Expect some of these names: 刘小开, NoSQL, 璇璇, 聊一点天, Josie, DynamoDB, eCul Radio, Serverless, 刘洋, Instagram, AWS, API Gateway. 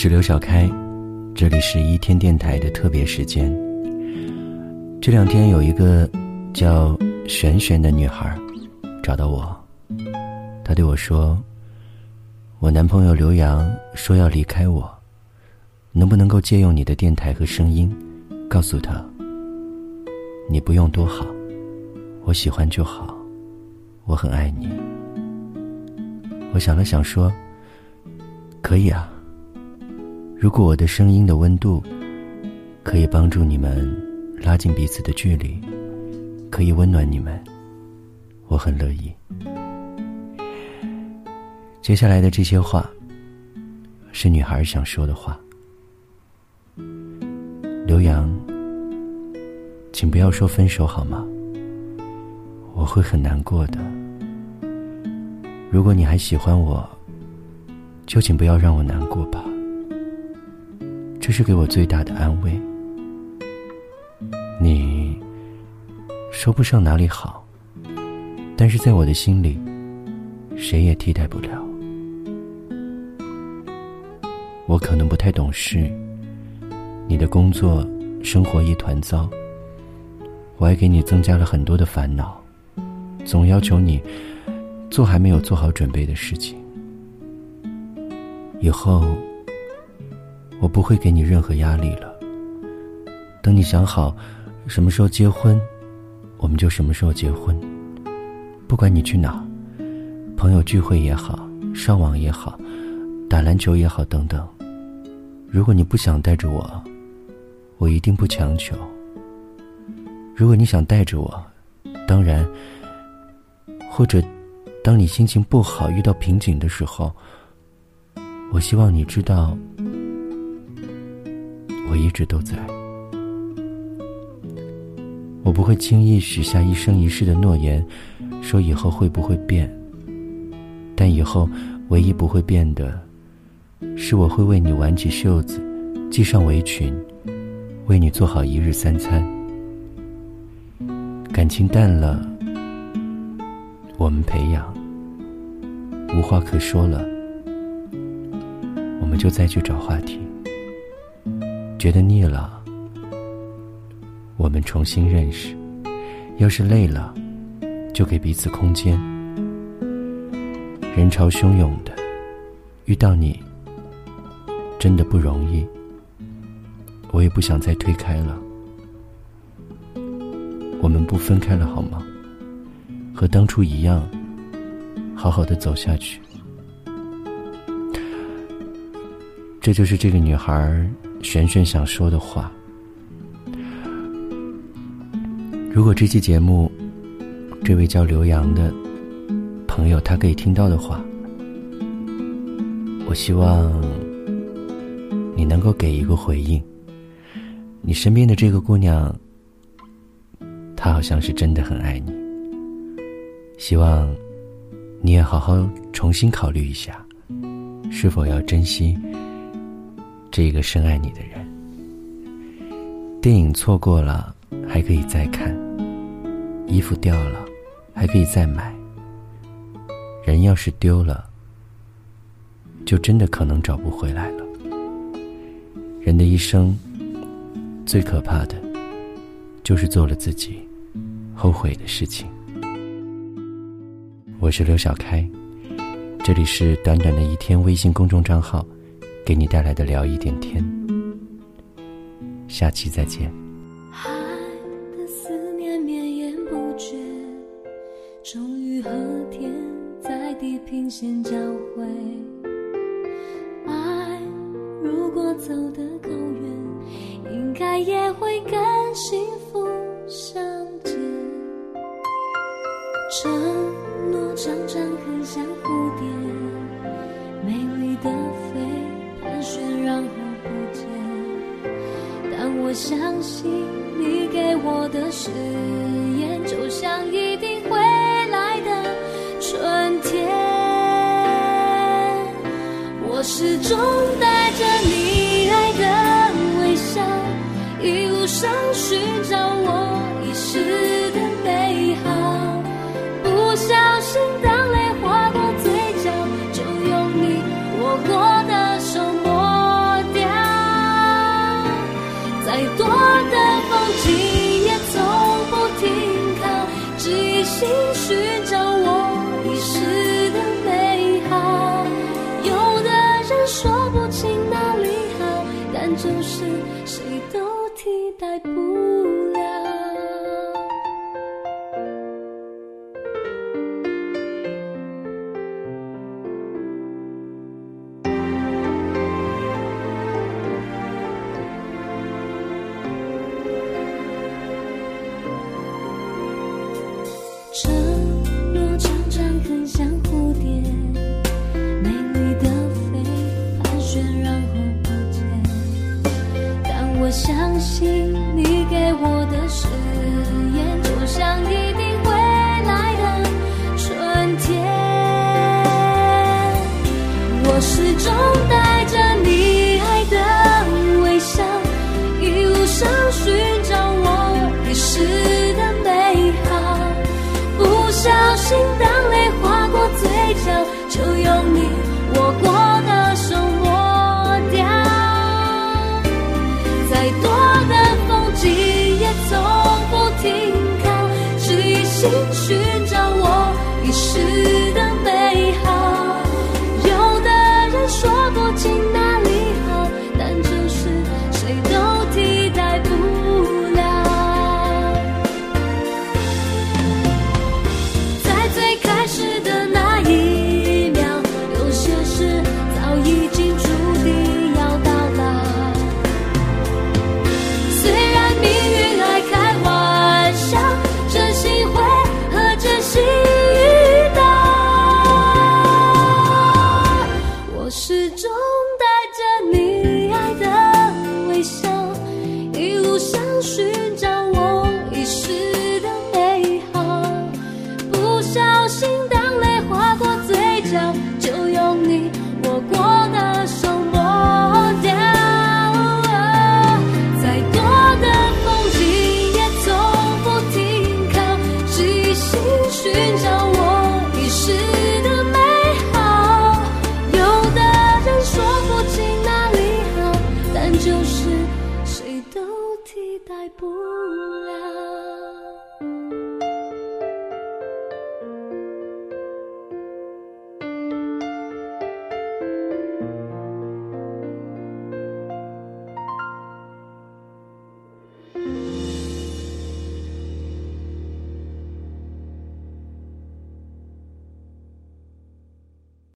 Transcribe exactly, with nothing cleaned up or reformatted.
是刘小开，这里是一天电台的特别时间。这两天有一个叫璇璇的女孩找到我，她对我说，我男朋友刘洋说要离开我，能不能够借用你的电台和声音，告诉他你不用多好，我喜欢就好，我很爱你。我想了想说，可以啊，如果我的声音的温度可以帮助你们拉近彼此的距离，可以温暖你们，我很乐意。接下来的这些话是女孩想说的话。刘洋，请不要说分手好吗？我会很难过的。如果你还喜欢我，就请不要让我难过吧，这是给我最大的安慰。你说不上哪里好，但是在我的心里，谁也替代不了。我可能不太懂事，你的工作生活一团糟，我还给你增加了很多的烦恼，总要求你做还没有做好准备的事情。以后我不会给你任何压力了，等你想好什么时候结婚，我们就什么时候结婚。不管你去哪，朋友聚会也好，上网也好，打篮球也好等等，如果你不想带着我，我一定不强求。如果你想带着我，当然，或者当你心情不好遇到瓶颈的时候，我希望你知道我一直都在。我不会轻易许下一生一世的诺言，说以后会不会变，但以后唯一不会变的是，我会为你挽起袖子，系上围裙，为你做好一日三餐。感情淡了，我们培养；无话可说了，我们就再去找话题；觉得腻了，我们重新认识；要是累了，就给彼此空间。人潮汹涌的，遇到你真的不容易，我也不想再推开了。我们不分开了好吗？和当初一样，好好的走下去。这就是这个女孩璇璇想说的话。如果这期节目这位叫刘洋的朋友他可以听到的话，我希望你能够给一个回应，你身边的这个姑娘，她好像是真的很爱你。希望你也好好重新考虑一下，是否要珍惜这个深爱你的人。电影错过了还可以再看，衣服掉了还可以再买，人要是丢了，就真的可能找不回来了。人的一生最可怕的就是做了自己后悔的事情。我是刘小开，这里是短短的一天微信公众账号给你带来的聊一点天，下期再见。海的思念绵延不绝，终于和天在地平线交汇。爱如果走得够远，应该也会跟幸福相见。承诺常常很像蝴蝶，美丽的飞，盘旋然后不见。但我相信你给我的誓言，就像一定会来的春天。我始终带着你爱的微笑，一路上寻找我遗失的美好。不小心当泪划过嘴角，就用你握过的手摸事，谁都替代不了。我相信你给我的誓言，就像一定会来的春天。我始终带着你爱的微笑，一路上寻找我遗失的美好。不小心当泪划过嘴角，就用你握过的手抹掉。再多的风景也从不停靠，只一心寻找我遗失的美好。有的人说不清哪里好，但就是谁都替代不了。在最开始的那一秒，有些事早已经注定。小心当泪划过嘴角。